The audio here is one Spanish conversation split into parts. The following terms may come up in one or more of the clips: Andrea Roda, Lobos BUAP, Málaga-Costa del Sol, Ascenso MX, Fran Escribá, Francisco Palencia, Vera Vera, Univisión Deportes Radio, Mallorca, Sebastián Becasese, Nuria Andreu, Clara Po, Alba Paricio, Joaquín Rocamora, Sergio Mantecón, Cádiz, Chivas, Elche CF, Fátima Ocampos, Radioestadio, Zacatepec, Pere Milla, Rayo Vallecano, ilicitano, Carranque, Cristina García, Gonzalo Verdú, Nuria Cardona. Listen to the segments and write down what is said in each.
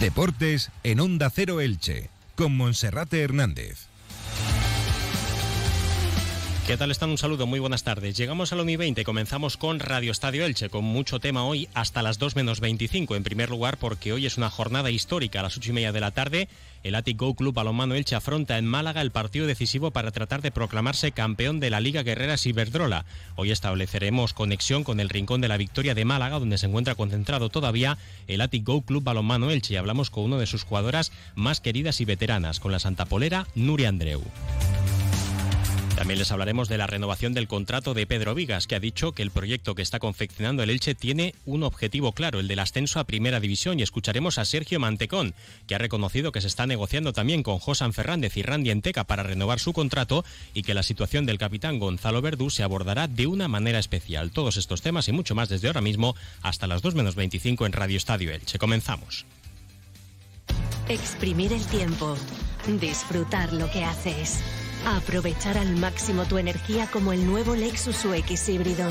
Deportes en Onda Cero Elche, con Monserrate Hernández. ¿Qué tal están? Un saludo, muy buenas tardes. Llegamos al 1:20, comenzamos con Radio Estadio Elche, con mucho tema hoy hasta las 2:25. En primer lugar, porque hoy es una jornada histórica. A las 8:30 de la tarde, el Atic Go Club Balonmano Elche afronta en Málaga el partido decisivo para tratar de proclamarse campeón de la Liga Guerreras Iberdrola. Hoy estableceremos conexión con el Rincón de la Victoria de Málaga, donde se encuentra concentrado todavía el Atic Go Club Balonmano Elche, y hablamos con una de sus jugadoras más queridas y veteranas, con la santapolera Nuria Andreu. También les hablaremos de la renovación del contrato de Pedro Vigas, que ha dicho que el proyecto que está confeccionando el Elche tiene un objetivo claro, el del ascenso a Primera División, y escucharemos a Sergio Mantecón, que ha reconocido que se está negociando también con Josan Ferrández y Randy Enteca para renovar su contrato, y que la situación del capitán Gonzalo Verdú se abordará de una manera especial. Todos estos temas y mucho más desde ahora mismo hasta las 2:25 en Radio Estadio Elche. Comenzamos. Exprimir el tiempo, disfrutar lo que haces, aprovechar al máximo tu energía como el nuevo Lexus UX híbrido.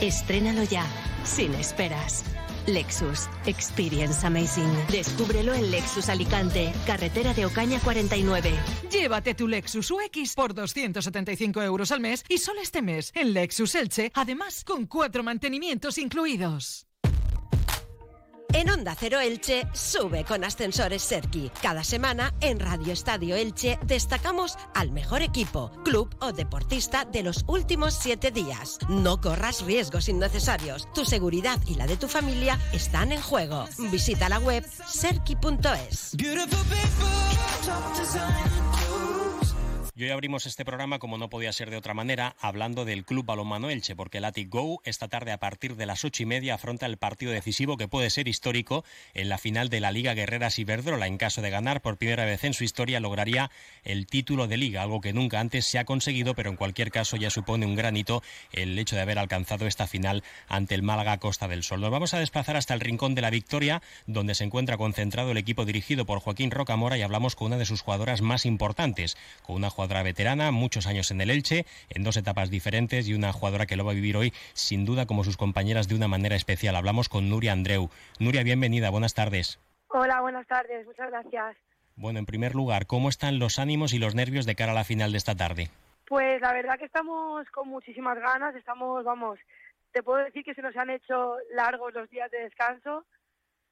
Estrénalo ya, sin esperas. Lexus, Experience Amazing. Descúbrelo en Lexus Alicante, carretera de Ocaña 49. Llévate tu Lexus UX por 275 euros al mes y solo este mes en Lexus Elche, además con 4 mantenimientos incluidos. En Onda Cero Elche, sube con Ascensores Serki. Cada semana, en Radio Estadio Elche, destacamos al mejor equipo, club o deportista de los últimos 7 días. No corras riesgos innecesarios. Tu seguridad y la de tu familia están en juego. Visita la web serki.es. Y hoy abrimos este programa, como no podía ser de otra manera, hablando del Club Balonmano Elche, porque el Atic Go esta tarde a partir de las 8:30 afronta el partido decisivo que puede ser histórico en la final de la Liga Guerreras Iberdrola. En caso de ganar, por primera vez en su historia lograría el título de Liga, algo que nunca antes se ha conseguido, pero en cualquier caso ya supone un gran hito el hecho de haber alcanzado esta final ante el Málaga-Costa del Sol. Nos vamos a desplazar hasta el Rincón de la Victoria, donde se encuentra concentrado el equipo dirigido por Joaquín Rocamora, y hablamos con una de sus jugadoras más importantes, con una jugadora veterana, muchos años en el Elche, en 2 etapas diferentes, y una jugadora que lo va a vivir hoy, sin duda, como sus compañeras, de una manera especial. Hablamos con Nuria Andreu. Nuria, bienvenida, buenas tardes. Hola, buenas tardes, muchas gracias. Bueno, en primer lugar, ¿cómo están los ánimos y los nervios de cara a la final de esta tarde? Pues la verdad que estamos con muchísimas ganas, te puedo decir que se nos han hecho largos los días de descanso,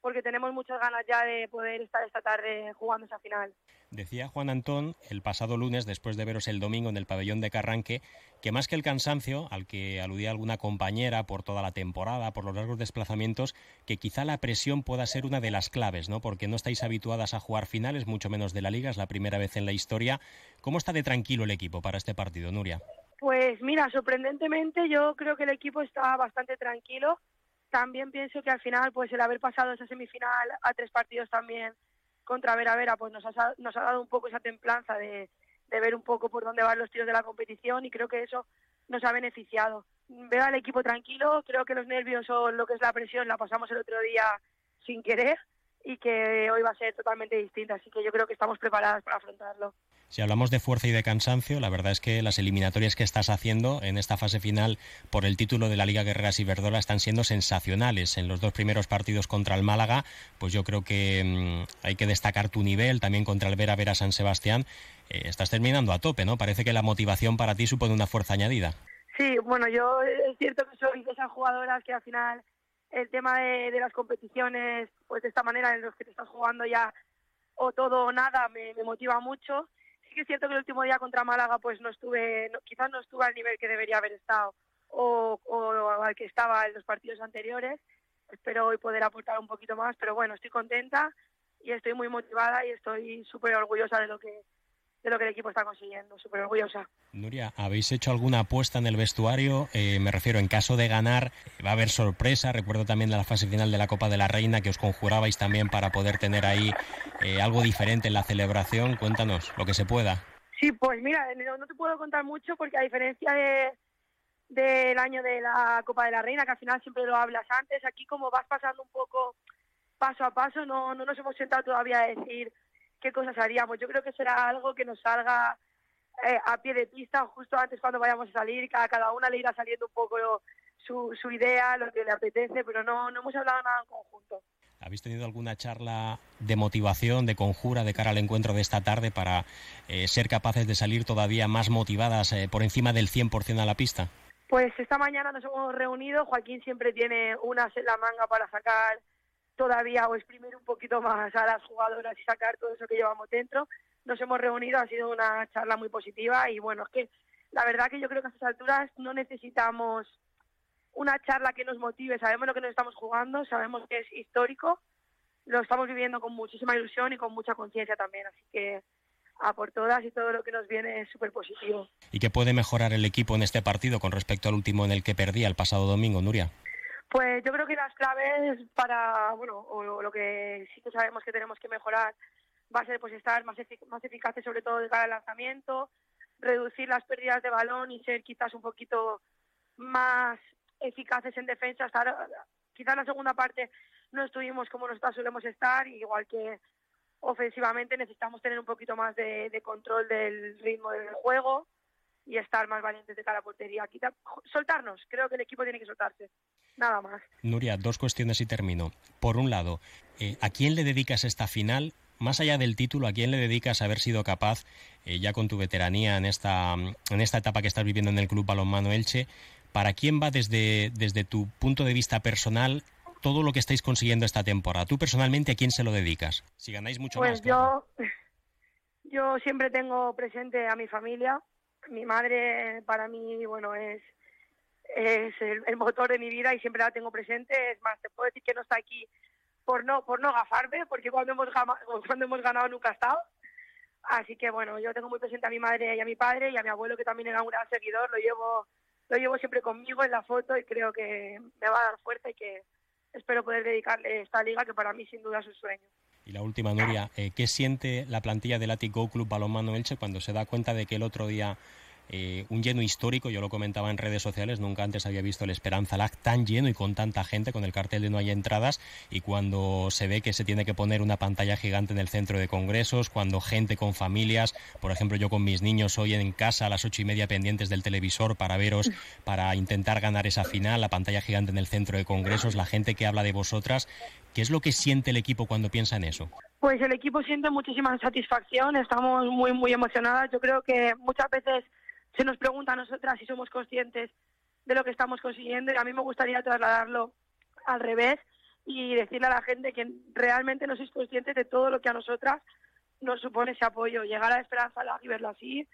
porque tenemos muchas ganas ya de poder estar esta tarde jugando esa final. Decía Juan Antón el pasado lunes, después de veros el domingo en el pabellón de Carranque, que más que el cansancio, al que aludía alguna compañera por toda la temporada, por los largos desplazamientos, que quizá la presión pueda ser una de las claves, ¿no? Porque no estáis habituadas a jugar finales, mucho menos de la Liga, es la primera vez en la historia. ¿Cómo está de tranquilo el equipo para este partido, Nuria? Pues mira, sorprendentemente yo creo que el equipo está bastante tranquilo. También pienso que al final, pues el haber pasado esa semifinal a 3 partidos también contra Vera Vera, pues nos ha dado un poco esa templanza de ver un poco por dónde van los tiros de la competición, y creo que eso nos ha beneficiado. Veo al equipo tranquilo, creo que los nervios o lo que es la presión la pasamos el otro día sin querer, y que hoy va a ser totalmente distinta, así que yo creo que estamos preparadas para afrontarlo. Si hablamos de fuerza y de cansancio, la verdad es que las eliminatorias que estás haciendo en esta fase final por el título de la Liga Guerreras Iberdrola están siendo sensacionales. En los 2 primeros partidos contra el Málaga, pues yo creo que hay que destacar tu nivel, también contra el Vera Vera San Sebastián. Estás terminando a tope, ¿no? Parece que la motivación para ti supone una fuerza añadida. Sí, bueno, yo es cierto que soy de esas jugadoras que al final el tema de las competiciones, pues de esta manera en los que te estás jugando ya o todo o nada, me motiva mucho. Sí que es cierto que el último día contra Málaga pues no estuve al nivel que debería haber estado o al que estaba en los partidos anteriores. Espero hoy poder aportar un poquito más, pero bueno, estoy contenta y estoy muy motivada y estoy súper orgullosa de lo que el equipo está consiguiendo, súper orgullosa. Nuria, ¿habéis hecho alguna apuesta en el vestuario? Me refiero, en caso de ganar, ¿va a haber sorpresa? Recuerdo también de la fase final de la Copa de la Reina, que os conjurabais también para poder tener ahí algo diferente en la celebración. Cuéntanos, lo que se pueda. Sí, pues mira, no te puedo contar mucho, porque a diferencia del año de la Copa de la Reina, que al final siempre lo hablas antes, aquí como vas pasando un poco paso a paso, no nos hemos sentado todavía a decir qué cosas haríamos. Yo creo que será algo que nos salga a pie de pista, justo antes cuando vayamos a salir, que a cada una le irá saliendo un poco su idea, lo que le apetece, pero no hemos hablado nada en conjunto. ¿Habéis tenido alguna charla de motivación, de conjura de cara al encuentro de esta tarde para ser capaces de salir todavía más motivadas por encima del 100% a la pista? Pues esta mañana nos hemos reunido. Joaquín siempre tiene unas en la manga para sacar todavía o exprimir un poquito más a las jugadoras y sacar todo eso que llevamos dentro. Nos hemos reunido, ha sido una charla muy positiva y bueno, es que la verdad que yo creo que a estas alturas no necesitamos una charla que nos motive, sabemos lo que nos estamos jugando, sabemos que es histórico, lo estamos viviendo con muchísima ilusión y con mucha conciencia también, así que a por todas y todo lo que nos viene es súper positivo. ¿Y qué puede mejorar el equipo en este partido con respecto al último en el que perdía el pasado domingo, Nuria? Pues yo creo que las claves para, bueno, o lo que sí que sabemos que tenemos que mejorar va a ser pues estar más eficaces sobre todo de cara al lanzamiento, reducir las pérdidas de balón y ser quizás un poquito más eficaces en defensa. Hasta quizás la segunda parte no estuvimos como nosotros solemos estar, igual que ofensivamente necesitamos tener un poquito más de control del ritmo del juego y estar más valientes de cara a portería. Soltarnos, creo que el equipo tiene que soltarse, nada más. Nuria, dos cuestiones y termino. Por un lado, ¿a quién le dedicas esta final? Más allá del título, ¿a quién le dedicas haber sido capaz, ya con tu veteranía en esta etapa que estás viviendo en el Club Balonmano Elche, para quién va desde tu punto de vista personal todo lo que estáis consiguiendo esta temporada? Tú personalmente, ¿a quién se lo dedicas? Si ganáis mucho pues más. Claro. Yo siempre tengo presente a mi familia. Mi madre para mí, bueno, es el motor de mi vida y siempre la tengo presente. Es más, te puedo decir que no está aquí por no gafarme, porque cuando hemos ganado nunca ha estado. Así que bueno, yo tengo muy presente a mi madre y a mi padre y a mi abuelo, que también era un gran seguidor, lo llevo siempre conmigo en la foto y creo que me va a dar fuerza y que espero poder dedicarle esta liga, que para mí sin duda es un sueño. Y la última, Nuria, ¿qué siente la plantilla del Atic Go Club Balonmano Elche cuando se da cuenta de que el otro día un lleno histórico, yo lo comentaba en redes sociales, nunca antes había visto el Esperanza Lac tan lleno y con tanta gente, con el cartel de no hay entradas, y cuando se ve que se tiene que poner una pantalla gigante en el centro de congresos, cuando gente con familias, por ejemplo yo con mis niños hoy en casa a las 8:30 pendientes del televisor para veros, para intentar ganar esa final, la pantalla gigante en el centro de congresos, la gente que habla de vosotras? ¿Qué es lo que siente el equipo cuando piensa en eso? Pues el equipo siente muchísima satisfacción, estamos muy muy emocionadas. Yo creo que muchas veces se nos pregunta a nosotras si somos conscientes de lo que estamos consiguiendo, y a mí me gustaría trasladarlo al revés y decirle a la gente que realmente no sois conscientes de todo lo que a nosotras nos supone ese apoyo. Llegar a Esperanza Lac y verlo así,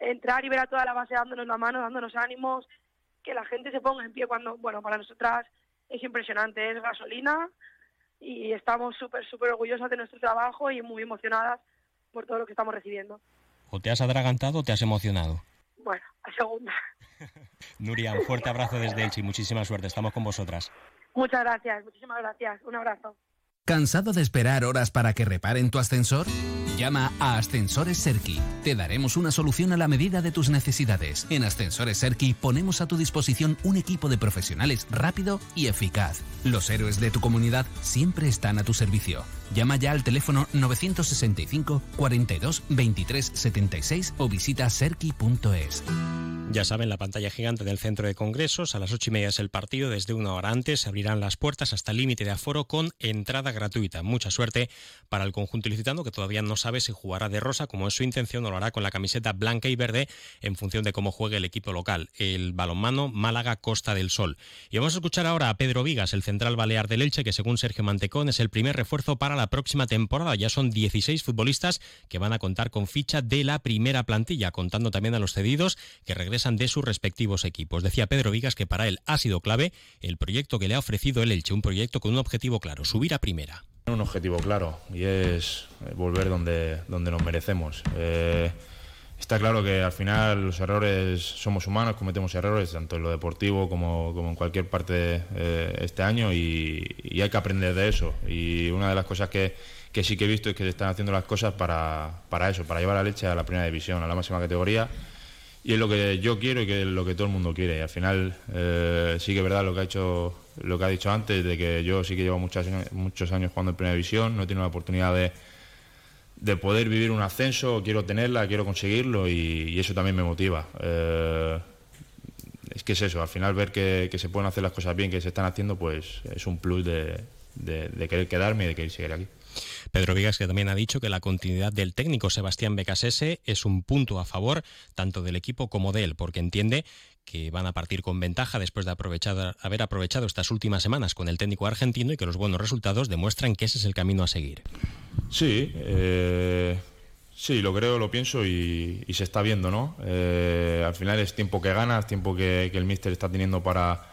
entrar y ver a toda la base dándonos la mano, dándonos ánimos, que la gente se ponga en pie cuando, bueno, para nosotras es impresionante, es gasolina, y estamos súper, súper orgullosas de nuestro trabajo y muy emocionadas por todo lo que estamos recibiendo. ¿O te has atragantado o te has emocionado? Bueno, a segunda. Nuria, un fuerte abrazo desde Elche y muchísima suerte. Estamos con vosotras. Muchas gracias, muchísimas gracias. Un abrazo. ¿Cansado de esperar horas para que reparen tu ascensor? Llama a Ascensores Serki. Te daremos una solución a la medida de tus necesidades. En Ascensores Serki ponemos a tu disposición un equipo de profesionales rápido y eficaz. Los héroes de tu comunidad siempre están a tu servicio. Llama ya al teléfono 965 42 23 76 o visita serki.es. Ya saben, la pantalla gigante del centro de congresos, a las 8:30 es el partido, desde una hora antes se abrirán las puertas hasta el límite de aforo con entrada gratuita. Mucha suerte para el conjunto ilicitano, que todavía no sabe si jugará de rosa, como es su intención, o lo hará con la camiseta blanca y verde en función de cómo juegue el equipo local, el balonmano Málaga-Costa del Sol. Y vamos a escuchar ahora a Pedro Vigas, el central balear del Elche, que según Sergio Mantecón es el primer refuerzo para la próxima temporada. Ya son 16 futbolistas que van a contar con ficha de la primera plantilla, contando también a los cedidos que regresan de sus respectivos equipos. Decía Pedro Vigas que para él ha sido clave el proyecto que le ha ofrecido el Elche, un proyecto con un objetivo claro, subir a primera. Un objetivo claro, y es volver donde nos merecemos. Está claro que al final los errores, somos humanos, cometemos errores, tanto en lo deportivo como en cualquier parte este año, y hay que aprender de eso. Y una de las cosas que sí que he visto es que se están haciendo las cosas para eso, para llevar al Elche a la primera división, a la máxima categoría. Y es lo que yo quiero y que es lo que todo el mundo quiere. Y al final sí que es verdad lo que ha dicho antes, de que yo sí que llevo muchos años jugando en Primera División, no he tenido la oportunidad de poder vivir un ascenso, quiero tenerla, quiero conseguirlo, y eso también me motiva. Es que es eso, al final ver que se pueden hacer las cosas bien, que se están haciendo, pues es un plus de de querer quedarme y de querer seguir aquí. Pedro Vigas, que también ha dicho que la continuidad del técnico Sebastián Becasese es un punto a favor tanto del equipo como de él, porque entiende que van a partir con ventaja después de haber aprovechado estas últimas semanas con el técnico argentino, y que los buenos resultados demuestran que ese es el camino a seguir. Sí, sí, lo creo, lo pienso y se está viendo, ¿no? Al final es tiempo que ganas, tiempo que el míster está teniendo para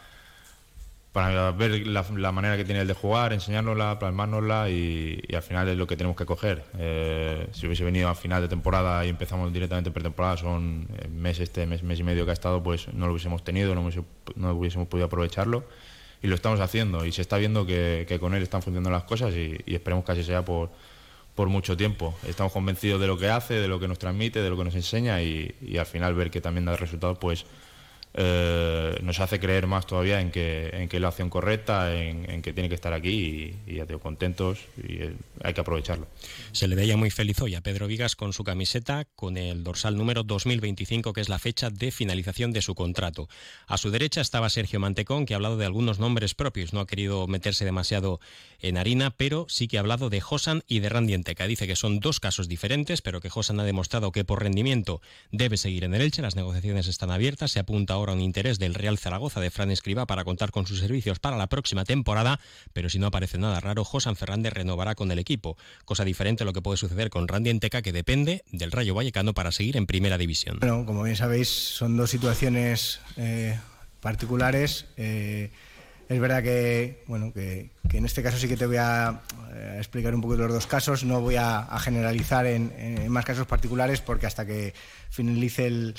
ver la manera que tiene él de jugar, enseñárnosla, plasmárnosla, y al final es lo que tenemos que coger. Si hubiese venido a final de temporada y empezamos directamente pretemporada, son mes y medio que ha estado, pues no lo hubiésemos tenido, no hubiésemos podido aprovecharlo, y lo estamos haciendo, y se está viendo que con él están funcionando las cosas, y esperemos que así sea por mucho tiempo. Estamos convencidos de lo que hace, de lo que nos transmite, de lo que nos enseña, y al final ver que también da resultados, pues nos hace creer más todavía en que es la acción correcta, en que tiene que estar aquí, y ya tengo contentos, y hay que aprovecharlo. Se le veía muy feliz hoy a Pedro Vigas con su camiseta con el dorsal número 2025, que es la fecha de finalización de su contrato. A su derecha estaba Sergio Mantecón, que ha hablado de algunos nombres propios, no ha querido meterse demasiado en harina, pero sí que ha hablado de Josan y de Randy Enteca. Dice que son dos casos diferentes, pero que Josan ha demostrado que por rendimiento debe seguir en el Elche, las negociaciones están abiertas, se apunta ahora un interés del Real Zaragoza de Fran Escribá para contar con sus servicios para la próxima temporada, pero si no aparece nada raro, Josan Fernández renovará con el equipo. Cosa diferente a lo que puede suceder con Randy Enteca, que depende del Rayo Vallecano para seguir en Primera División. Bueno, como bien sabéis, son dos situaciones particulares. Es verdad que, bueno, que en este caso sí que te voy a explicar un poco los dos casos. No voy a generalizar en más casos particulares, porque hasta que finalice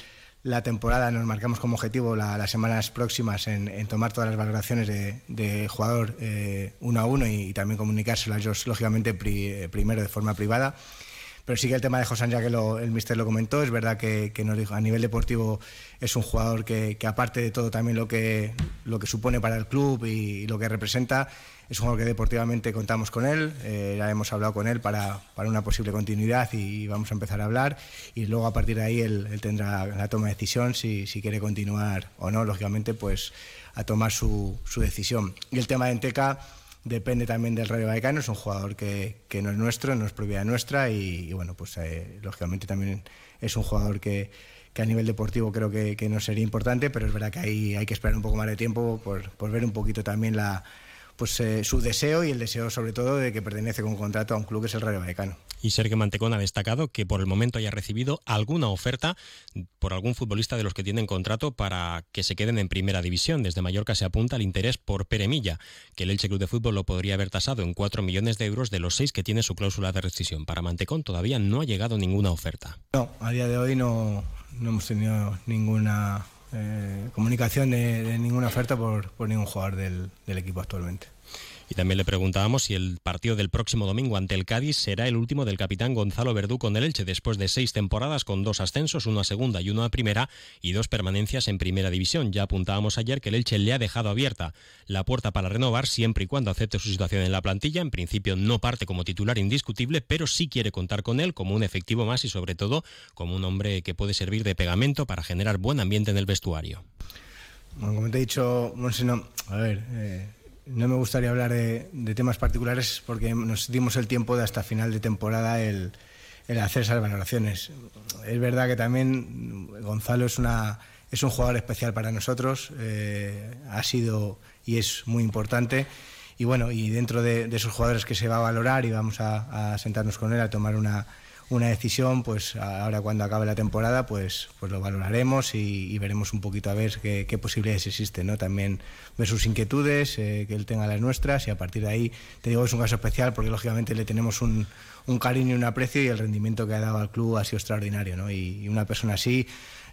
la temporada nos marcamos como objetivo las semanas próximas en tomar todas las valoraciones de jugador uno a uno, y también comunicárselas ellos, lógicamente, primero de forma privada. Pero sí que el tema de Josan, ya que el míster lo comentó, es verdad que nos dijo, a nivel deportivo es un jugador que aparte de todo también lo que supone para el club y lo que representa, es un jugador que deportivamente contamos con él, ya hemos hablado con él para una posible continuidad, y vamos a empezar a hablar, y luego a partir de ahí él tendrá la toma de decisión si quiere continuar o no, lógicamente, pues a tomar su decisión. Y el tema de Enteca depende también del Rayo Vallecano, es un jugador que no es nuestro, no es propiedad nuestra, y bueno, pues lógicamente también es un jugador que a nivel deportivo creo que no sería importante, pero es verdad que ahí hay que esperar un poco más de tiempo por ver un poquito también su deseo, y el deseo sobre todo de que pertenece con contrato a un club que es el Rayo Vallecano. Y Sergio Mantecón ha destacado que por el momento haya recibido alguna oferta por algún futbolista de los que tienen contrato para que se queden en Primera División. Desde Mallorca se apunta al interés por Pere Milla, que el Elche Club de Fútbol lo podría haber tasado en 4 millones de euros de los 6 que tiene su cláusula de rescisión. Para Mantecón todavía no ha llegado ninguna oferta. No, a día de hoy no hemos tenido ninguna comunicación de ninguna oferta por ningún jugador del equipo actualmente. Y también le preguntábamos si el partido del próximo domingo ante el Cádiz será el último del capitán Gonzalo Verdú con el Elche, después de 6 temporadas con 2 ascensos, uno a segunda y uno a primera, y 2 permanencias en Primera División. Ya apuntábamos ayer que el Elche le ha dejado abierta la puerta para renovar siempre y cuando acepte su situación en la plantilla. En principio no parte como titular indiscutible, pero sí quiere contar con él como un efectivo más y sobre todo como un hombre que puede servir de pegamento para generar buen ambiente en el vestuario. Bueno, como te he dicho, Monsenón, a ver, no me gustaría hablar de temas particulares, porque nos dimos el tiempo de hasta final de temporada el hacer esas valoraciones. Es verdad que también Gonzalo es un jugador especial para nosotros, ha sido y es muy importante, y bueno, y dentro de esos jugadores que se va a valorar y vamos a sentarnos con él a tomar una decisión, pues ahora cuando acabe la temporada pues lo valoraremos y veremos un poquito a ver qué posibilidades existen, ¿no? También ver sus inquietudes, que él tenga las nuestras, y a partir de ahí, te digo, es un caso especial porque lógicamente le tenemos un cariño y un aprecio, y el rendimiento que ha dado al club ha sido extraordinario, ¿no? Y una persona así,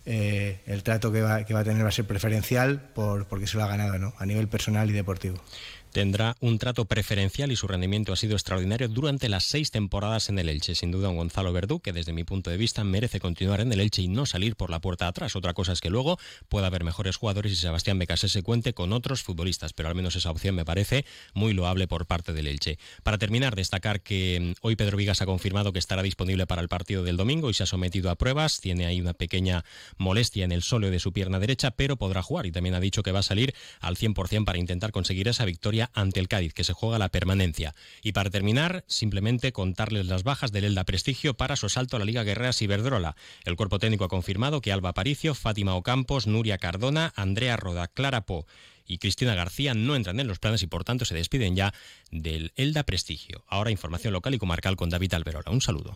el trato que va a tener va a ser preferencial porque se lo ha ganado, ¿no? A nivel personal y deportivo. Tendrá un trato preferencial y su rendimiento ha sido extraordinario durante las 6 temporadas en el Elche. Sin duda un Gonzalo Verdú que desde mi punto de vista merece continuar en el Elche y no salir por la puerta atrás. Otra cosa es que luego pueda haber mejores jugadores y Sebastián Becasese cuente con otros futbolistas, pero al menos esa opción me parece muy loable por parte del Elche. Para terminar, destacar que hoy Pedro Vigas ha confirmado que estará disponible para el partido del domingo y se ha sometido a pruebas. Tiene ahí una pequeña molestia en el sóleo de su pierna derecha, pero podrá jugar, y también ha dicho que va a salir al 100% para intentar conseguir esa victoria victoria ante el Cádiz, que se juega la permanencia. Y para terminar, simplemente contarles las bajas del Elda Prestigio para su asalto a la Liga Guerreras Iberdrola. El cuerpo técnico ha confirmado que Alba Paricio, Fátima Ocampos, Nuria Cardona, Andrea Roda, Clara Po y Cristina García no entran en los planes y por tanto se despiden ya del Elda Prestigio. Ahora información local y comarcal con David Alberola. Un saludo.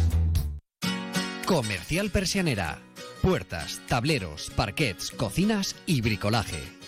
Comercial Persianera. Puertas, tableros, parquets, cocinas y bricolaje.